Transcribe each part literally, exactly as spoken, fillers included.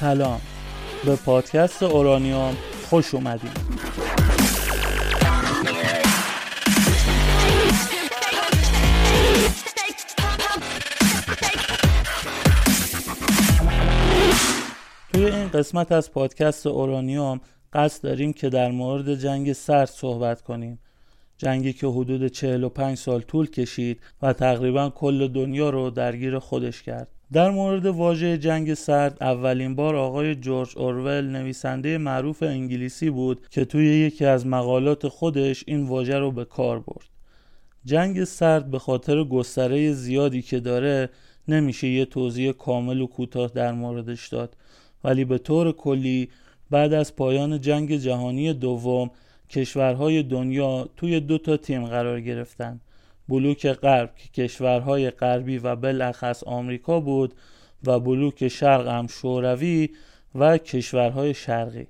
سلام، به پادکست اورانیوم خوش اومدید. توی این قسمت از پادکست اورانیوم قصد داریم که در مورد جنگ سرد صحبت کنیم، جنگی که حدود چهل و پنج سال طول کشید و تقریبا کل دنیا رو درگیر خودش کرد. در مورد واژه جنگ سرد اولین بار آقای جورج اورول نویسنده معروف انگلیسی بود که توی یکی از مقالات خودش این واژه رو به کار برد. جنگ سرد به خاطر گستره زیادی که داره نمیشه یه توضیح کامل و کوتاه در موردش داد، ولی به طور کلی بعد از پایان جنگ جهانی دوم کشورهای دنیا توی دو تا تیم قرار گرفتن، بلوک غرب که کشورهای غربی و بالاخص آمریکا بود و بلوک شرق هم شوروی و کشورهای شرقی.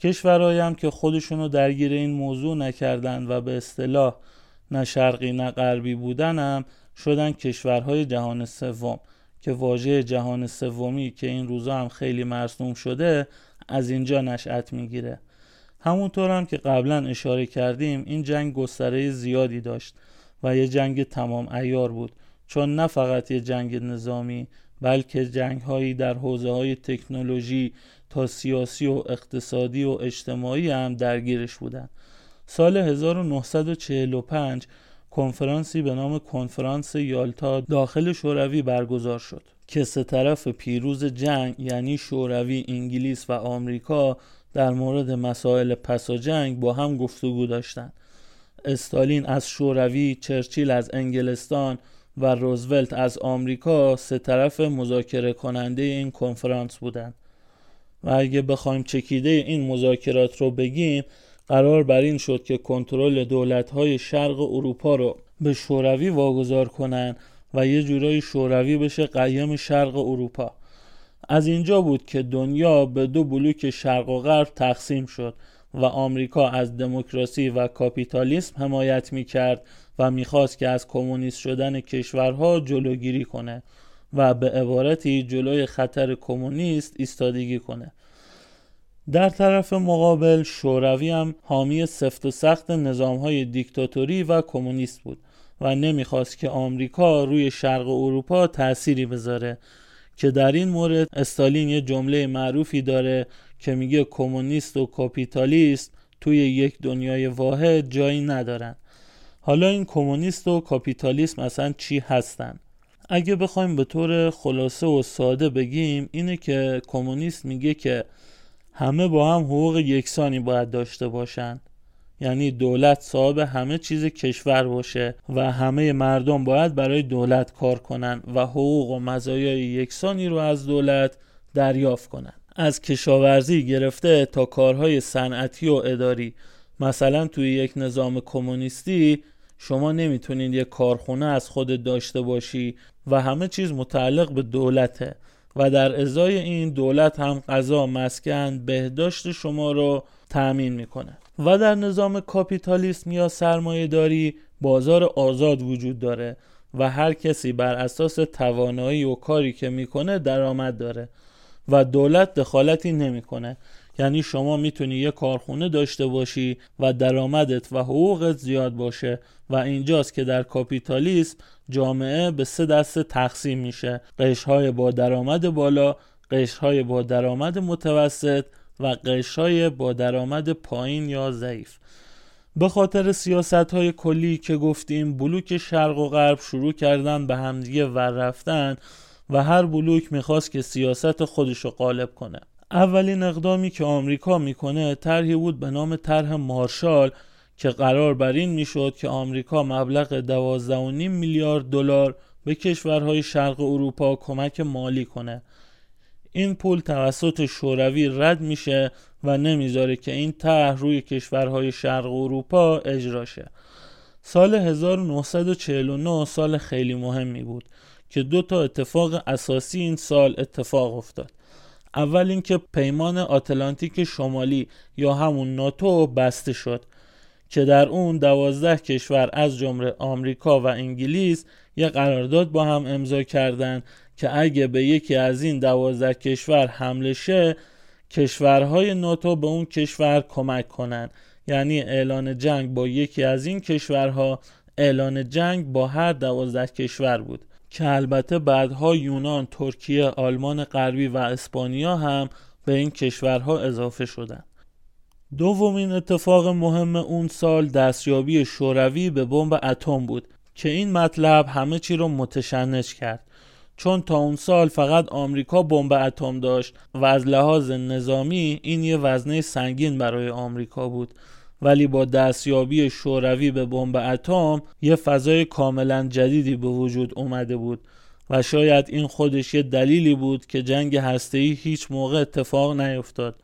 کشورهایی هم که خودشونو درگیر این موضوع نکردن و به اصطلاح نه شرقی نه غربی بودن هم شدن کشورهای جهان سوم، که واژه جهان سومی که این روزا هم خیلی مرسوم شده از اینجا نشأت میگیره. همونطور هم که قبلا اشاره کردیم این جنگ گستره زیادی داشت و یه جنگ تمام عیار بود، چون نه فقط یه جنگ نظامی بلکه جنگ‌هایی در حوزه‌های تکنولوژی تا سیاسی و اقتصادی و اجتماعی هم درگیرش بودن. سال هزار و نهصد و چهل و پنج کنفرانسی به نام کنفرانس یالتا داخل شوروی برگزار شد که سه طرف پیروز جنگ یعنی شوروی، انگلیس و آمریکا در مورد مسائل پسا جنگ با هم گفتگو داشتند. استالین از شوروی، چرچیل از انگلستان و روزولت از آمریکا سه طرف مذاکره کننده این کنفرانس بودند. و اگه بخوایم چکیده این مذاکرات رو بگیم، قرار بر این شد که کنترل دولت‌های شرق اروپا رو به شوروی واگذار کنن و یه جورایی شوروی بشه قیم شرق اروپا. از اینجا بود که دنیا به دو بلوک شرق و غرب تقسیم شد و آمریکا از دموکراسی و کاپیتالیسم حمایت می‌کرد و می‌خواست که از کمونیست شدن کشورها جلوگیری کنه و به عبارتی جلوی خطر کمونیست ایستادگی کنه. در طرف مقابل شوروی هم حامی سفت و سخت نظام‌های دیکتاتوری و کمونیست بود و نمی‌خواست که آمریکا روی شرق اروپا تأثیری بذاره، که در این مورد استالین یه جمله معروفی داره که میگه کمونیست و کاپیتالیست توی یک دنیای واحد جایی ندارن. حالا این کمونیست و کاپیتالیسم اصلا چی هستن؟ اگه بخوایم به طور خلاصه و ساده بگیم اینه که کمونیست میگه که همه با هم حقوق یکسانی باید داشته باشن، یعنی دولت صاحب همه چیز کشور باشه و همه مردم باید برای دولت کار کنن و حقوق و مزایای یکسانی رو از دولت دریافت کنن، از کشاورزی گرفته تا کارهای صنعتی و اداری. مثلا توی یک نظام کمونیستی شما نمیتونید یک کارخونه از خودت داشته باشی و همه چیز متعلق به دولته و در ازای این دولت هم غذا، مسکن، بهداشت شما رو تأمین میکنه. و در نظام کاپیتالیسم یا سرمایه داری بازار آزاد وجود داره و هر کسی بر اساس توانایی و کاری که میکنه درآمد داره و دولت دخالتی نمیکنه، یعنی شما میتونی یه کارخونه داشته باشی و درآمدت و حقوقت زیاد باشه. و اینجاست که در کاپیتالیسم جامعه به سه دسته تقسیم میشه: قشرهای با درآمد بالا، قشرهای با درآمد متوسط و قشرهای با درآمد پایین یا ضعیف. به خاطر سیاست‌های کلی که گفتیم بلوک شرق و غرب شروع کردن به همدیگه ور رفتن و هر بلوک میخواست که سیاست خودش رو غالب کنه. اولین اقدامی که آمریکا میکنه طرحی بود به نام طرح مارشال که قرار بر این میشد که آمریکا مبلغ دوازده و نیم میلیارد دلار به کشورهای شرق اروپا کمک مالی کنه. این پول توسط شوروی رد میشه و نمیذاره که این طرح روی کشورهای شرق اروپا اجرا شه. سال هزار و نهصد و چهل و نه سال خیلی مهمی بود که دو تا اتفاق اساسی این سال اتفاق افتاد. اول اینکه پیمان آتلانتیک شمالی یا همون ناتو بسته شد که در اون دوازده کشور از جمله آمریکا و انگلیس یه قرارداد با هم امضا کردند که اگه به یکی از این دوازده کشور حمله شه کشورهای ناتو به اون کشور کمک کنن، یعنی اعلان جنگ با یکی از این کشورها اعلان جنگ با هر دوازده کشور بود که البته بعدها یونان، ترکیه، آلمان غربی و اسپانیا هم به این کشورها اضافه شدند. دومین اتفاق مهم اون سال دستیابی شوروی به بمب اتم بود که این مطلب همه چی رو متشنج کرد، چون تا اون سال فقط آمریکا بمب اتم داشت و از لحاظ نظامی این یه وزنه سنگین برای آمریکا بود، ولی با دستیابی شوروی به بمب اتم یه فضای کاملا جدیدی به وجود اومده بود و شاید این خودش یه دلیلی بود که جنگ هسته‌ای هیچ موقع اتفاق نیفتاد،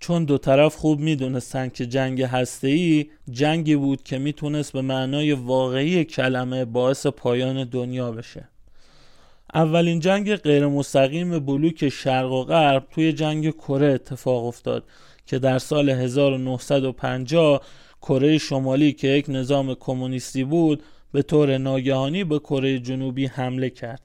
چون دو طرف خوب میدونستن که جنگ هسته‌ای جنگی بود که میتونست به معنای واقعی کلمه باعث پایان دنیا بشه. اولین جنگ غیر مستقیم بلوک شرق و غرب توی جنگ کره اتفاق افتاد که در سال هزار و نهصد و پنجاه کره شمالی که یک نظام کمونیستی بود به طور ناگهانی به کره جنوبی حمله کرد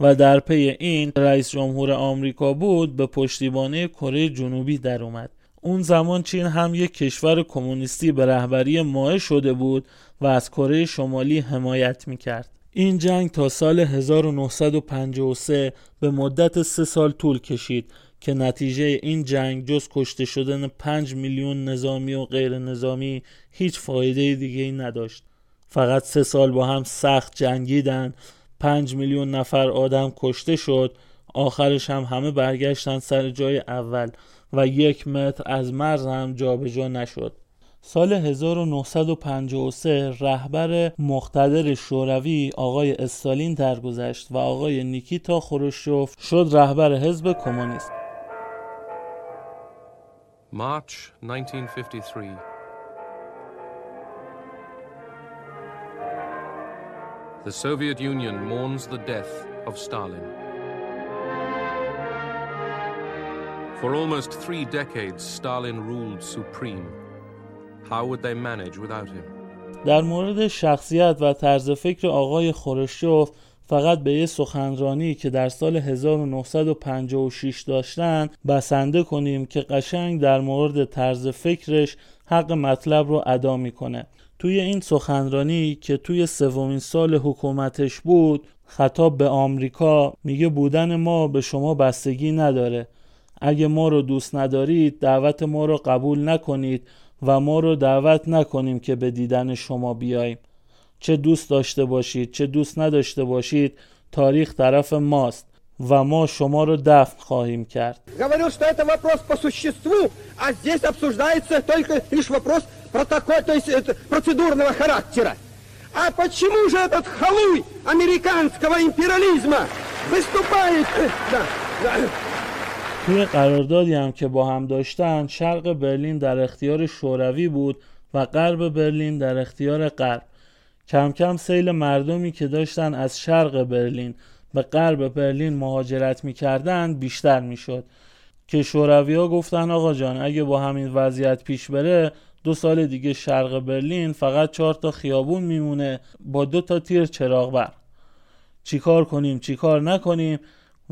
و در پی این رئیس جمهور آمریکا بود به پشتیبانی کره جنوبی در اومد. اون زمان چین هم یک کشور کمونیستی به رهبری مائو شده بود و از کره شمالی حمایت می‌کرد. این جنگ تا سال هزار و نهصد و پنجاه و سه به مدت سه سال طول کشید که نتیجه این جنگ جز کشته شدن پنج میلیون نظامی و غیر نظامی هیچ فایده دیگه ای نداشت. فقط سه سال با هم سخت جنگیدن، پنج میلیون نفر آدم کشته شد، آخرش هم همه برگشتن سر جای اول و یک متر از مرز هم جابجا نشد. سال هزار و نهصد و پنجاه و سه رهبر مقتدر شوروی آقای استالین درگذشت و آقای نیکیتا خروشوف شد رهبر حزب کمونیست. مارچ هزار و نهصد و پنجاه و سه. The Soviet Union mourns the death of Stalin. For almost three decades, Stalin ruled supreme. How would they manage without him? در مورد شخصیت و طرز فکر آقای خروشچوف فقط به یه سخنرانی که در سال هزار و نهصد و پنجاه و شش داشتن بسنده کنیم که قشنگ در مورد طرز فکرش حق مطلب رو ادا میکنه. توی این سخنرانی که توی سومین سال حکومتش بود خطاب به آمریکا میگه بودن ما به شما بستگی نداره، اگه ما رو دوست ندارید دعوت ما رو قبول نکنید و ما رو دعوت نکنیم که به دیدن شما بیاییم، چه دوست داشته باشید چه دوست نداشته باشید تاریخ طرف ماست و ما شما رو دفن خواهیم کرد. говорю, что это вопрос по существу, а здесь обсуждается только лишь вопрос протокола, то есть процедурного характера. А почему же этот халуй американского империализма выступает? توی قراردادی هم که با هم داشتن شرق برلین در اختیار شوروی بود و غرب برلین در اختیار غرب. کم کم سیل مردمی که داشتن از شرق برلین به غرب برلین مهاجرت می‌کردن بیشتر می‌شد که شوروی‌ها گفتن آقا جان اگه با همین وضعیت پیش بره دو سال دیگه شرق برلین فقط چهار تا خیابون میمونه با دو تا تیر چراغ بر، چیکار کنیم چیکار نکنیم؟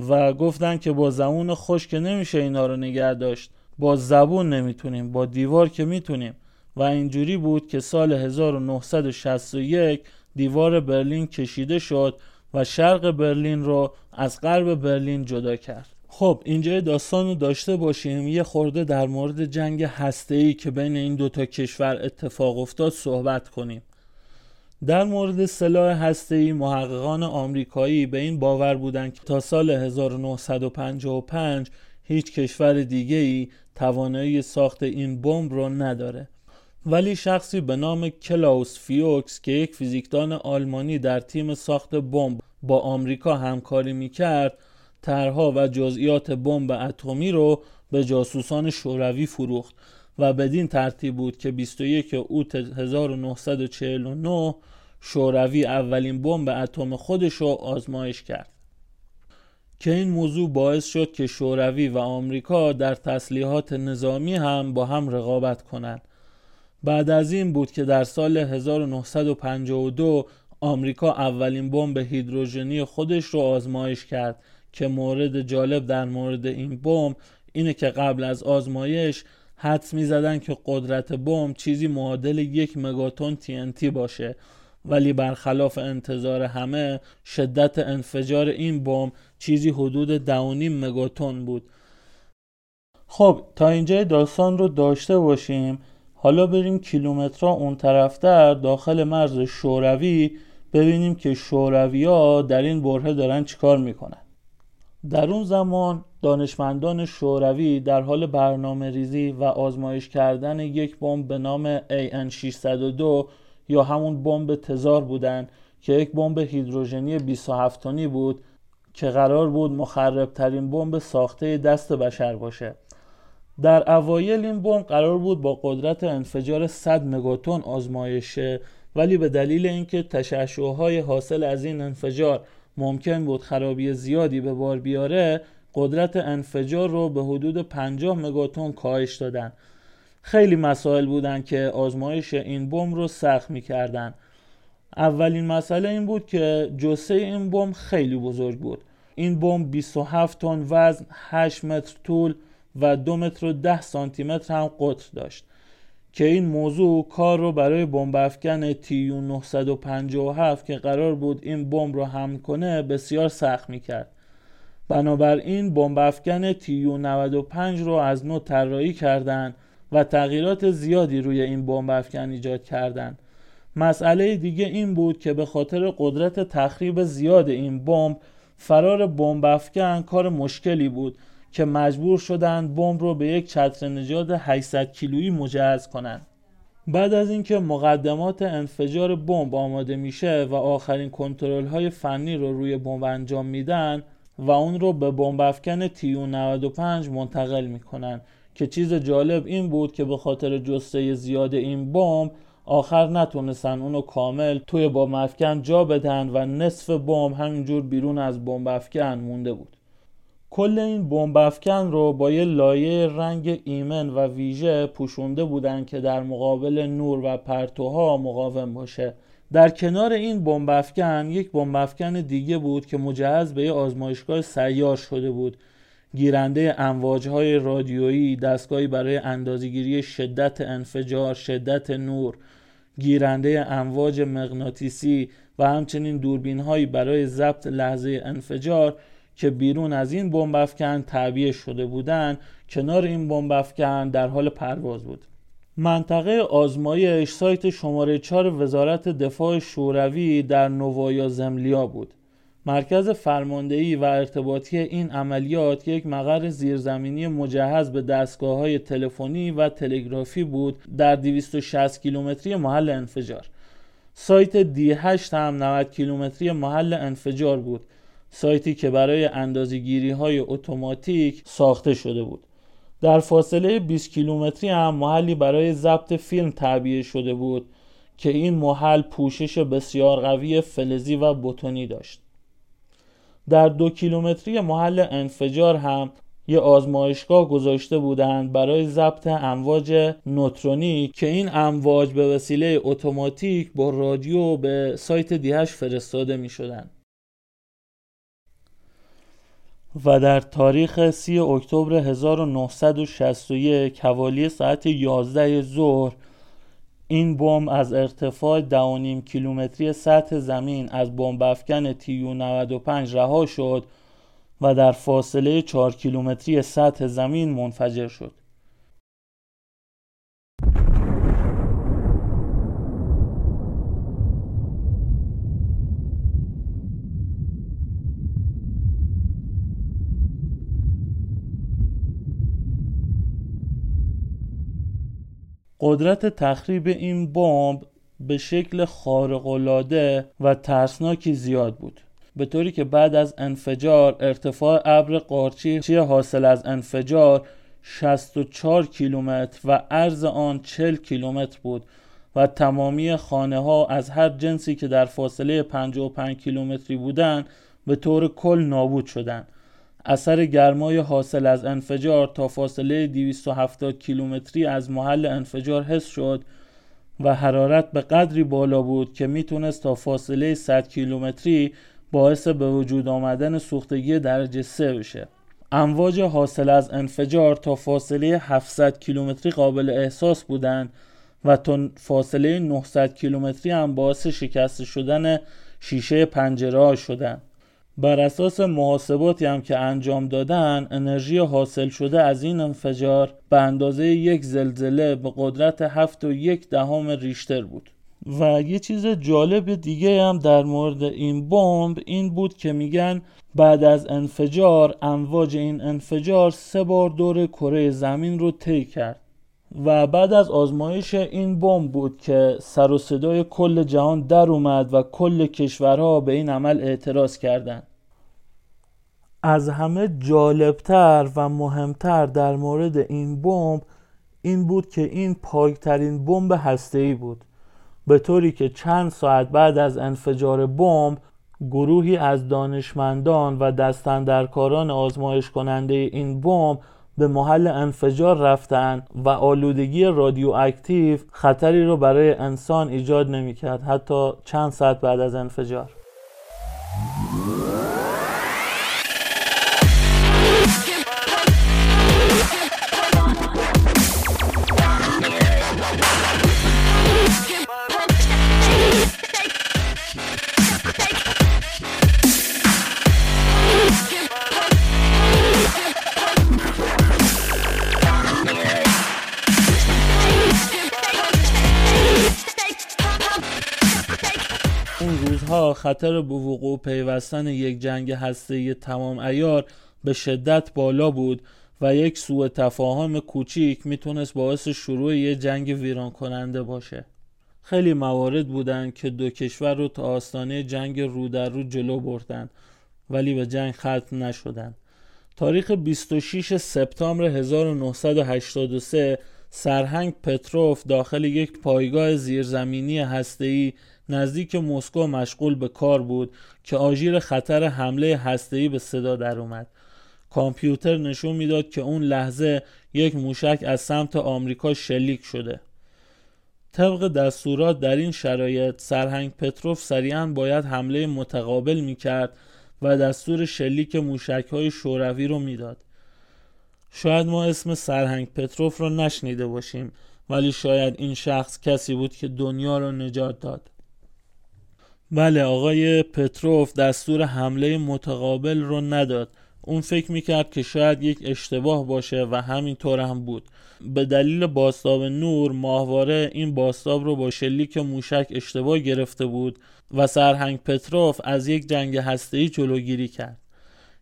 و گفتن که با زبون خشک که نمیشه اینا رو نگه داشت، با زبون نمیتونیم، با دیوار که میتونیم. و اینجوری بود که سال هزار و نهصد و شصت و یک دیوار برلین کشیده شد و شرق برلین رو از غرب برلین جدا کرد. خب اینجای داستان رو داشته باشیم، یه خورده در مورد جنگ هسته‌ای که بین این دوتا کشور اتفاق افتاد صحبت کنیم. در مورد سلاح هسته‌ای محققان آمریکایی به این باور بودند که تا سال هزار و نهصد و پنجاه و پنج هیچ کشور دیگه‌ای توانایی ساخت این بمب رو نداره. ولی شخصی به نام کلاوس فیوکس که یک فیزیکدان آلمانی در تیم ساخت بمب با آمریکا همکاری میکرد طرح‌ها و جزئیات بمب اتمی رو به جاسوسان شوروی فروخت و بدین ترتیب بود که بیست و یکم اوت هزار و نهصد و چهل و نه شوروی اولین بمب اتم خودش رو آزمایش کرد که این موضوع باعث شد که شوروی و آمریکا در تسلیحات نظامی هم با هم رقابت کنند. بعد از این بود که در سال هزار و نهصد و پنجاه و دو آمریکا اولین بمب هیدروژنی خودش رو آزمایش کرد که مورد جالب در مورد این بمب اینه که قبل از آزمایش حدس می‌زدن که قدرت بمب چیزی معادل یک مگاتون تی ان تی باشه، ولی برخلاف انتظار همه شدت انفجار این بمب چیزی حدود ده و نیم مگاتون بود. خب تا اینجا داستان رو داشته باشیم. حالا بریم کیلومترها اون طرفتر داخل مرز شوروی ببینیم که شوروی‌ها در این بره دارن چیکار میکنن. در اون زمان دانشمندان شوروی در حال برنامه ریزی و آزمایش کردن یک بمب به نام ای ان شش صد و دو یا همون بمب تزار بودن که یک بمب هیدروژنی بیست و هفت تنی بود که قرار بود مخربترین بمب ساخته دست بشر باشه. در اوایل این بمب قرار بود با قدرت انفجار صد مگاتن آزمایش شه، ولی به دلیل اینکه تشعشع‌های حاصل از این انفجار ممکن بود خرابی زیادی به بار بیاره، قدرت انفجار رو به حدود پنجاه مگاتن کاهش دادن. خیلی مسائل بودن که آزمایش این بمب رو سخت می‌کردن. اولین مسئله این بود که جثه این بمب خیلی بزرگ بود. این بمب بیست و هفت تن وزن، هشت متر طول و دو متر و ده سانتی متر هم قطر داشت که این موضوع کار رو برای بمب افکن تی یو نهصد و پنجاه و هفت که قرار بود این بمب رو حمل کنه بسیار سخت می‌کرد. بنابراین بمب افکن تی یو نود و پنج رو از نو طراحی کردند و تغییرات زیادی روی این بمب افکن ایجاد کردند. مسئله دیگه این بود که به خاطر قدرت تخریب زیاد این بمب، فرار بمب افکن کار مشکلی بود که مجبور شدند بمب رو به یک چتر نجات هشتصد کیلویی مجهز کنند. بعد از اینکه مقدمات انفجار بمب آماده میشه و آخرین کنترل‌های فنی رو روی بمب انجام میدن و اون رو به بمب افکن تی یو نود و پنج منتقل میکنن که چیز جالب این بود که به خاطر جثه زیاد این بمب آخر نتونستن اونو کامل توی بمب افکن جا بدن و نصف بمب همینجور بیرون از بمب افکن مونده بود. کل این بمب افکن رو با یه لایه رنگ ایمن و ویژه پوشونده بودن که در مقابل نور و پرتوها مقاوم باشه. در کنار این بمب افکن یک بمب افکن دیگه بود که مجهز به یه آزمایشگاه سیار شده بود، گیرنده امواج‌های رادیویی، دستگاهی برای اندازه‌گیری شدت انفجار، شدت نور، گیرنده امواج مغناطیسی و همچنین دوربین‌هایی برای ضبط لحظه انفجار که بیرون از این بمب افکن تعبیه شده بودند، کنار این بمب افکن در حال پرواز بود. منطقه آزمایش سایت شماره چهار وزارت دفاع شوروی در نووایا زملیا بود. مرکز فرماندهی و ارتباطی این عملیات یک مقر زیرزمینی مجهز به دستگاه‌های تلفنی و تلگرافی بود در دویست و شصت کیلومتری محل انفجار. سایت دی هشت هم نود کیلومتری محل انفجار بود، سایتی که برای اندازه‌گیری‌های اتوماتیک ساخته شده بود. در فاصله بیست کیلومتری هم محلی برای ضبط فیلم تعبیه شده بود که این محل پوشش بسیار قوی فلزی و بتنی داشت. در دو کیلومتری محل انفجار هم یه آزمایشگاه گذاشته بودند برای ضبط امواج نوترونی که این امواج به وسیله اتوماتیک با رادیو به سایت دی هشت فرستاده می شدند. و در تاریخ سی اکتبر هزار و نهصد و شصت و یک حوالی ساعت یازده ظهر این بمب از ارتفاع ده و نیم کیلومتری سطح زمین از بمب افکن تی یو نود و پنج رها شد و در فاصله چهار کیلومتری سطح زمین منفجر شد. قدرت تخریب این بمب به شکل خارق‌العاده و ترسناکی زیاد بود، به طوری که بعد از انفجار ارتفاع ابر قارچی حاصل از انفجار شصت و چهار کیلومتر و عرض آن چهل کیلومتر بود و تمامی خانه‌ها از هر جنسی که در فاصله پنجاه و پنج کیلومتری بودند به طور کل نابود شدند. اثر گرمای حاصل از انفجار تا فاصله دویست و هفتاد کیلومتری از محل انفجار حس شد و حرارت به قدری بالا بود که میتونست تا فاصله صد کیلومتری باعث به وجود آمدن سوختگی درجه سه بشه. امواج حاصل از انفجار تا فاصله هفتصد کیلومتری قابل احساس بودند و تا فاصله نهصد کیلومتری هم باعث شکست شدن شیشه پنجره‌ها شدند. بر اساس محاسباتی هم که انجام دادن، انرژی حاصل شده از این انفجار به اندازه یک زلزله به قدرت هفت و یک دهم ریشتر بود. و یه چیز جالب دیگه هم در مورد این بمب این بود که میگن بعد از انفجار امواج این انفجار سه بار دور کره زمین رو طی کرد. و بعد از آزمایش این بمب بود که سر و صدای کل جهان در اومد و کل کشورها به این عمل اعتراض کردند. از همه جالبتر و مهمتر در مورد این بمب این بود که این پایکترین بمب هسته‌ای بود، به طوری که چند ساعت بعد از انفجار بمب گروهی از دانشمندان و دستاندرکاران آزمایش کننده این بمب به محل انفجار رفتن و آلودگی رادیواکتیو خطری رو برای انسان ایجاد نمی‌کرد حتی چند ساعت بعد از انفجار. خطر به وقوع پیوستن یک جنگ هسته‌ای تمام عیار به شدت بالا بود و یک سوء تفاهم کوچیک میتونست باعث شروع یک جنگ ویران کننده باشه. خیلی موارد بودن که دو کشور رو تا آستانه جنگ رو در رو جلو بردن ولی به جنگ ختم نشدن. تاریخ بیست و شش سپتامبر هزار و نهصد و هشتاد و سه سرهنگ پتروف داخل یک پایگاه زیرزمینی هسته‌ای نزدیک مسکو مشغول به کار بود که آژیر خطر حمله هسته‌ای به صدا در اومد. کامپیوتر نشون میداد که اون لحظه یک موشک از سمت آمریکا شلیک شده. طبق دستورات در این شرایط سرهنگ پتروف سریعاً باید حمله متقابل میکرد و دستور شلیک موشک‌های شوروی رو میداد. شاید ما اسم سرهنگ پتروف رو نشنیده باشیم ولی شاید این شخص کسی بود که دنیا رو نجات داد. بله، آقای پتروف دستور حمله متقابل رو نداد. اون فکر میکرد که شاید یک اشتباه باشه و همینطور هم بود. به دلیل بازتاب نور ماهواره این بازتاب رو با شلیک موشک اشتباه گرفته بود و سرهنگ پتروف از یک جنگ هسته‌ای جلوگیری کرد.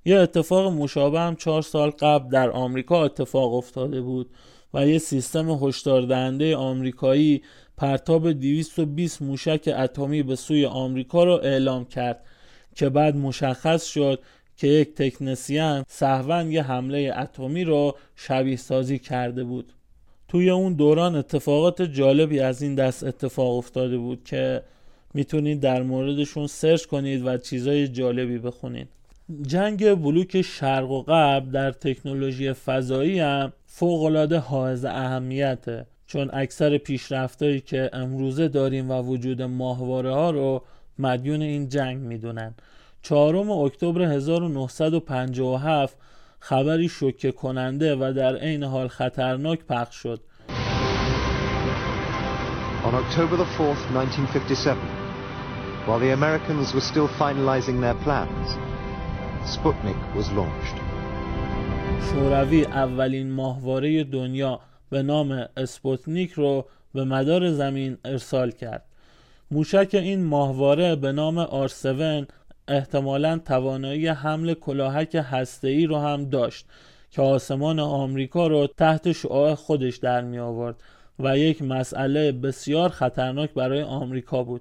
یه اتفاق مشابه هم چهار سال قبل در آمریکا اتفاق افتاده بود و یه سیستم هشدار دهنده آمریکایی پرتاب دویست و بیست موشک اتمی به سوی آمریکا را اعلام کرد که بعد مشخص شد که یک تکنسین سهواً یه حمله اتمی را شبیه سازی کرده بود. توی اون دوران اتفاقات جالبی از این دست اتفاق افتاده بود که میتونید در موردشون سرچ کنید و چیزای جالبی بخونید. جنگ بلوک شرق و غرب در تکنولوژی فضایی هم فوق‌العاده حائز اهمیته، چون اکثر پیشرفتایی که امروزه داریم و وجود ماهواره ها رو مدیون این جنگ میدونن. چهارم اکتبر هزار و نهصد و پنجاه و هفت خبری شوکه کننده و در عین حال خطرناک پخش شد. On October the fourth, nineteen fifty-seven, while the Americans were still finalizing their plans, Sputnik was launched. شوروی اولین ماهواره دنیا به نام اسپوتنیک رو به مدار زمین ارسال کرد. موشک این ماهواره به نام آر هفت احتمالاً توانایی حمل کلاهک هسته‌ای رو هم داشت که آسمان آمریکا رو تحت شعاع خودش در می آورد و یک مسئله بسیار خطرناک برای آمریکا بود.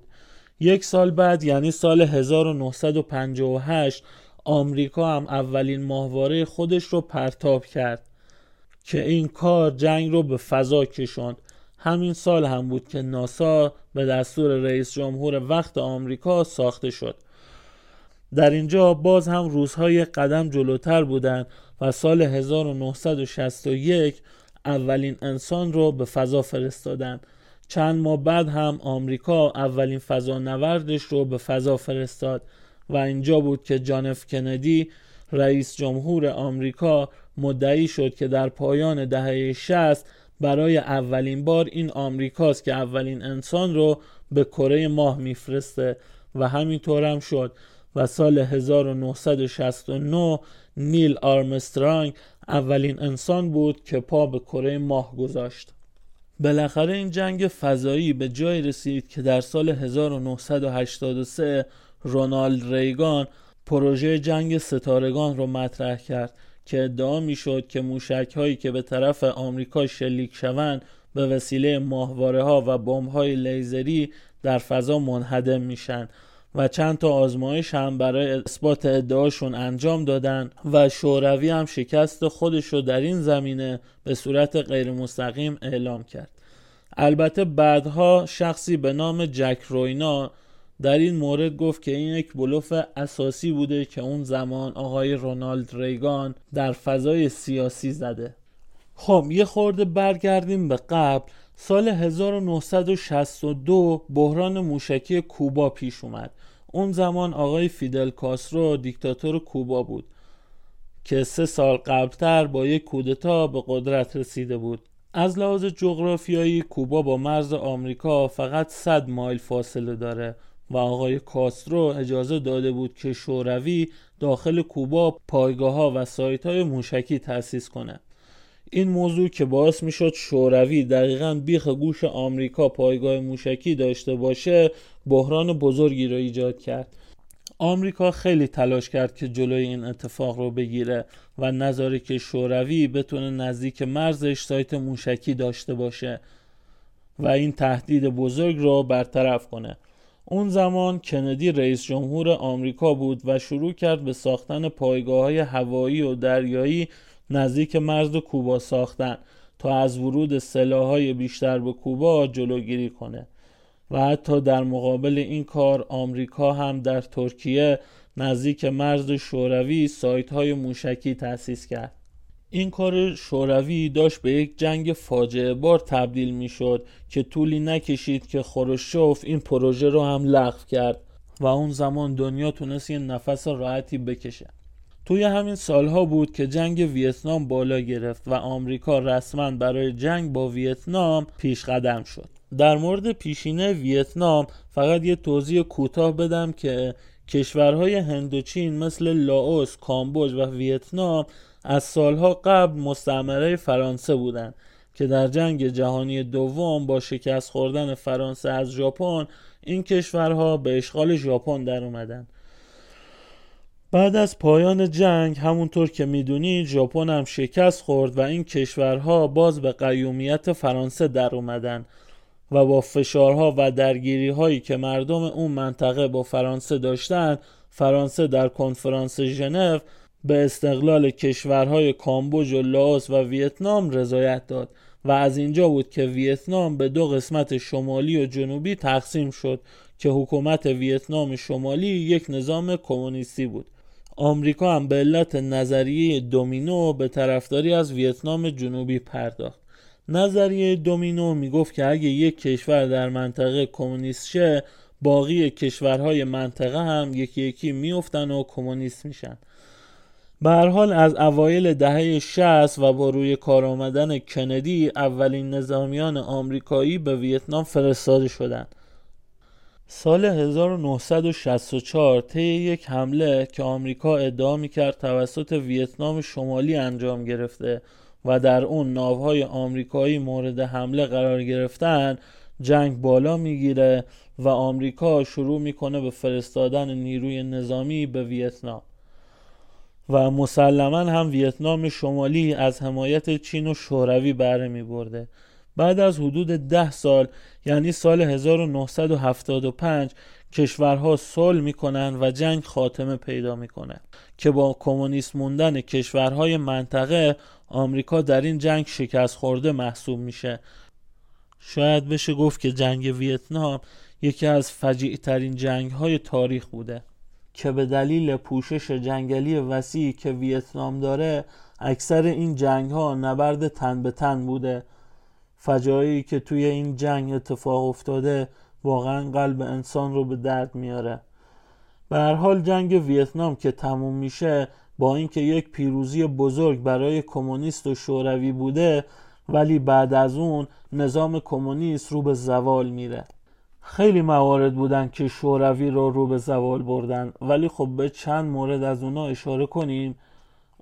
یک سال بعد یعنی سال هزار و نهصد و پنجاه و هشت آمریکا هم اولین ماهواره خودش رو پرتاب کرد که این کار جنگ رو به فضا کشوند. همین سال هم بود که ناسا به دستور رئیس جمهور وقت آمریکا ساخته شد. در اینجا باز هم روزهای قدم جلوتر بودن و سال هزار و نهصد و شصت و یک اولین انسان رو به فضا فرستادن. چند ماه بعد هم آمریکا اولین فضانوردش رو به فضا فرستاد و اینجا بود که جان اف کندی رئیس جمهور آمریکا مدعی شد که در پایان دهه شصت برای اولین بار این آمریکاست که اولین انسان رو به کره ماه میفرسته و همینطور هم شد و سال هزار و نهصد و شصت و نه نیل آرمسترانگ اولین انسان بود که پا به کره ماه گذاشت. بالاخره این جنگ فضایی به جای رسید که در سال هزار و نهصد و هشتاد و سه رونالد ریگان پروژه جنگ ستارگان رو مطرح کرد که ادعا میشد که موشک‌هایی که به طرف آمریکا شلیک شوند به وسیله ماهواره‌ها و بمب‌های لیزری در فضا منهدم میشن و چند تا آزمایش هم برای اثبات ادعاشون انجام دادن و شوروی هم شکست خودش رو در این زمینه به صورت غیر مستقیم اعلام کرد. البته بعدها شخصی به نام جک روینا در این مورد گفت که این یک بلوف اساسی بوده که اون زمان آقای رونالد ریگان در فضای سیاسی زده. خب یه خورده برگردیم به قبل. سال هزار و نهصد و شصت و دو بحران موشکی کوبا پیش اومد. اون زمان آقای فیدل کاسترو دیکتاتور کوبا بود که سه سال قبلتر با یک کودتا به قدرت رسیده بود. از لحاظ جغرافیایی کوبا با مرز آمریکا فقط صد مایل فاصله داره و آقای کاسترو اجازه داده بود که شوروی داخل کوبا پایگاه‌ها و سایت‌های موشکی تأسیس کنه. این موضوع که باعث میشد شوروی دقیقاً بیخ گوش آمریکا پایگاه موشکی داشته باشه بحران بزرگی را ایجاد کرد. آمریکا خیلی تلاش کرد که جلوی این اتفاق رو بگیره و نذاره که شوروی بتونه نزدیک مرزش سایت موشکی داشته باشه و این تهدید بزرگ رو برطرف کنه. اون زمان کندی رئیس جمهور آمریکا بود و شروع کرد به ساختن پایگاه‌های هوایی و دریایی نزدیک مرز کوبا ساختن تا از ورود سلاح‌های بیشتر به کوبا جلوگیری کنه و حتی در مقابل این کار آمریکا هم در ترکیه نزدیک مرز شوروی سایت‌های موشکی تأسیس کرد. این کار شوروی داشت به یک جنگ فاجعه بار تبدیل می‌شد که طولی نکشید که خروشوف این پروژه رو هم لغو کرد و اون زمان دنیا تونست یه نفس راحتی بکشه. توی همین سالها بود که جنگ ویتنام بالا گرفت و آمریکا رسما برای جنگ با ویتنام پیش قدم شد. در مورد پیشینه ویتنام فقط یه توضیح کوتاه بدم که کشورهای هندوچین مثل لاوس، کامبوج و ویتنام از سالها قبل مستعمره فرانسه بودند که در جنگ جهانی دوم با شکست خوردن فرانسه از ژاپن این کشورها به اشغال ژاپن در اومدن. بعد از پایان جنگ همونطور که میدونید ژاپن هم شکست خورد و این کشورها باز به قیومیت فرانسه در اومدن و با فشارها و درگیری‌هایی که مردم اون منطقه با فرانسه داشتن فرانسه در کنفرانس ژنو به استقلال کشورهای کامبوج و لاوس و ویتنام رضایت داد و از اینجا بود که ویتنام به دو قسمت شمالی و جنوبی تقسیم شد که حکومت ویتنام شمالی یک نظام کمونیستی بود. آمریکا هم به علت نظریه دومینو به طرفداری از ویتنام جنوبی پرداخت. نظریه دومینو میگفت که اگه یک کشور در منطقه کمونیست شه باقی کشورهای منطقه هم یکی یکی میافتن و کمونیست میشن. به هر حال از اوایل دهه شصت و با روی کار آمدن کندی اولین نظامیان آمریکایی به ویتنام فرستاده شدند. سال هزار و نهصد و شصت و چهار طی یک حمله که آمریکا ادعا می‌کرد توسط ویتنام شمالی انجام گرفته و در اون ناوهای آمریکایی مورد حمله قرار گرفتن جنگ بالا می‌گیره و آمریکا شروع می‌کنه به فرستادن نیروی نظامی به ویتنام و مسلماً هم ویتنام شمالی از حمایت چین و شوروی بهره می‌برده. بعد از حدود ده سال یعنی سال هزار و نهصد و هفتاد و پنج کشورها صلح میکنن و جنگ خاتمه پیدا میکنه که با کمونیست موندن کشورهای منطقه آمریکا در این جنگ شکست خورده محسوب میشه. شاید بشه گفت که جنگ ویتنام یکی از فجیع ترین جنگ های تاریخ بوده که به دلیل پوشش جنگلی وسیعی که ویتنام داره اکثر این جنگ ها نبرد تن به تن بوده. فجایعی که توی این جنگ اتفاق افتاده واقعا قلب انسان رو به درد میاره. به هر حال جنگ ویتنام که تموم میشه، با اینکه یک پیروزی بزرگ برای کمونیست و شوروی بوده، ولی بعد از اون نظام کمونیست رو به زوال میره. خیلی موارد بودن که شوروی رو رو به زوال بردن، ولی خب به چند مورد از اونا اشاره کنیم.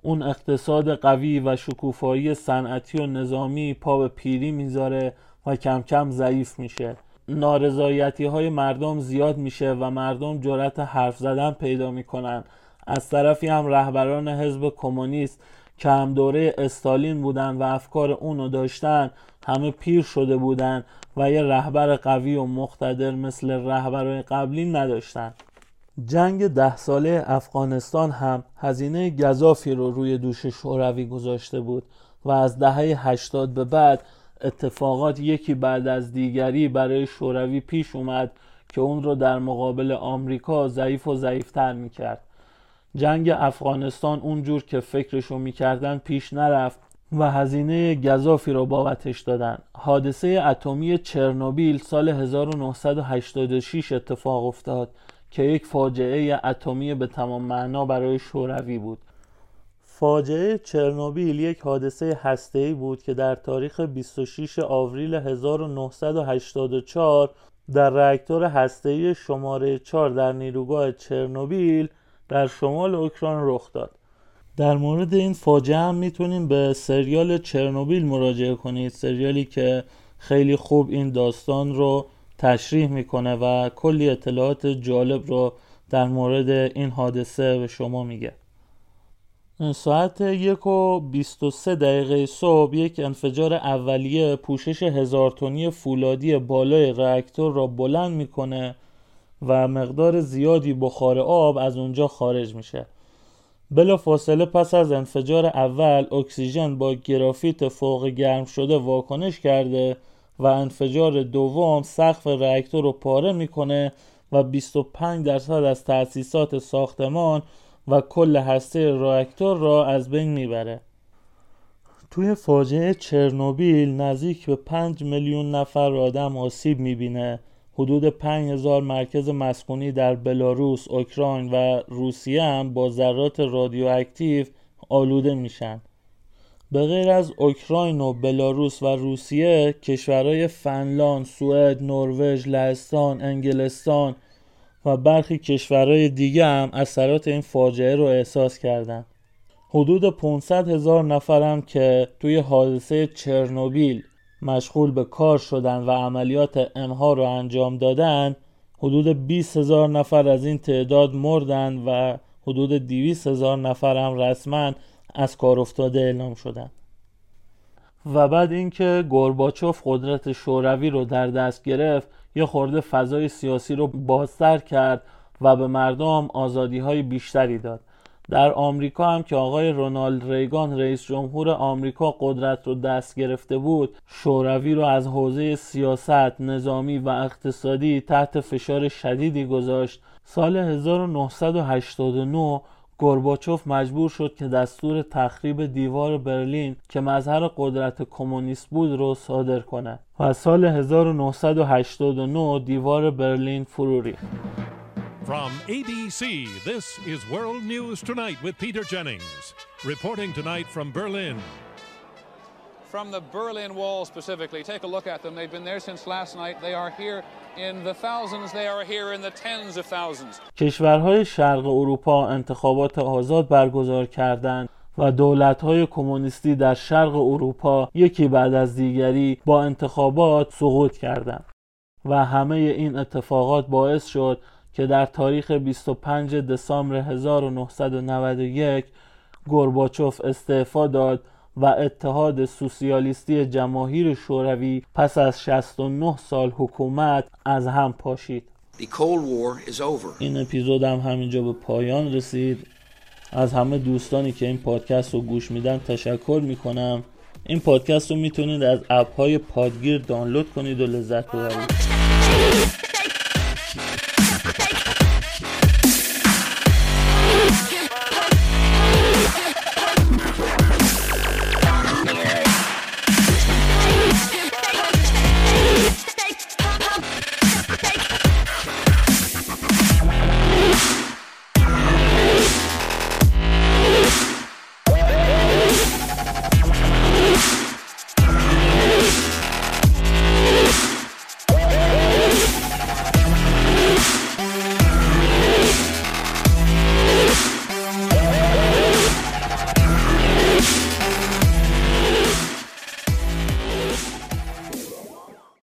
اون اقتصاد قوی و شکوفایی صنعتی و نظامی پا به پیری میذاره و کم کم ضعیف میشه. نارضایتی های مردم زیاد میشه و مردم جرأت حرف زدن پیدا میکنن. از طرفی هم رهبران حزب کمونیست که هم دوره استالین بودن و افکار اونو داشتن، همه پیر شده بودن و یه رهبر قوی و مقتدر مثل رهبرهای قبلی نداشتن. جنگ ده ساله افغانستان هم هزینه گزافی رو روی دوش شوروی گذاشته بود و از دهه هشتاد به بعد اتفاقات یکی بعد از دیگری برای شوروی پیش اومد که اون رو در مقابل آمریکا ضعیف و ضعیفتر میکرد. جنگ افغانستان اونجور که فکرشو میکردن پیش نرفت و هزینه گزافی رو بابتش دادن. حادثه اتمی چرنوبیل سال هزار و نهصد و هشتاد و شش اتفاق افتاد که یک فاجعه اتمی به تمام معنا برای شوروی بود. فاجعه چرنوبیل یک حادثه هسته‌ای بود که در تاریخ بیست و شش آوریل هزار و نهصد و هشتاد و چهار در راکتور هسته‌ای شماره چهار در نیروگاه چرنوبیل در شمال اوکراین رخ داد. در مورد این فاجعه هم میتونیم به سریال چرنوبیل مراجعه کنید، سریالی که خیلی خوب این داستان رو تشریح میکنه و کلی اطلاعات جالب رو در مورد این حادثه به شما میگه. ساعت یک و بیست و سه دقیقه صبح یک انفجار اولیه پوشش هزار تنی فولادی بالای راکتور را بلند میکنه و مقدار زیادی بخار آب از اونجا خارج میشه. بلافاصله پس از انفجار اول اکسیژن با گرافیت فوق گرم شده واکنش کرده و انفجار دوم سقف راکتور رو پاره میکنه و بیست و پنج درصد از تأسیسات ساختمان و کل هسته راکتور را از بین میبره. توی فاجعه چرنوبیل نزدیک به پنج میلیون نفر آدم آسیب میبینه. حدود پنج هزار مرکز مسکونی در بلاروس، اوکراین و روسیه هم با ذرات رادیواکتیو آلوده میشن. به غیر از اوکراین و بلاروس و روسیه، کشورهای فنلاند، سوئد، نروژ، لهستان، انگلستان و برخی کشورهای دیگه هم اثرات این فاجعه رو احساس کردن. حدود پانصد هزار نفر هم که توی حادثه چرنوبیل مشغول به کار شدن و عملیات امها رو انجام دادن، حدود بیست هزار نفر از این تعداد مردن و حدود دویست هزار نفر هم رسما از کار افتاده اعلام شدن. و بعد اینکه گورباچوف قدرت شوروی رو در دست گرفت، یه خورده فضای سیاسی رو بازتر کرد و به مردم آزادی‌های بیشتری داد. در آمریکا هم که آقای رونالد ریگان رئیس جمهور آمریکا قدرت رو دست گرفته بود، شوروی رو از حوزه سیاست، نظامی و اقتصادی تحت فشار شدیدی گذاشت. سال هزار و نهصد و هشتاد و نه گورباچوف مجبور شد که دستور تخریب دیوار برلین که مظهر قدرت کمونیست بود رو صادر کنه و سال هزار و نهصد و هشتاد و نه دیوار برلین فرو ریخت. From A B C, this is World News Tonight with Peter Jennings. Reporting tonight from Berlin. From the Berlin Wall specifically, take a look at them. They've been there since last night. They are here in the thousands. They are here in the tens of thousands. کشورهای شرق اروپا انتخابات آزاد برگزار کردند و دولت‌های کمونیستی در شرق اروپا یکی بعد از دیگری با انتخابات سقوط کردند و همه این اتفاقات باعث شد که در تاریخ بیست و پنج دسامبر هزار و نهصد و نود و یک گورباچوف استعفا داد و اتحاد سوسیالیستی جماهیر شوروی پس از شصت و نه سال حکومت از هم پاشید. این اپیزود هم همینجا به پایان رسید. از همه دوستانی که این پادکست رو گوش میدن تشکر میکنم. این پادکست رو میتونید از اپ‌های پادگیر دانلود کنید و لذت ببرید.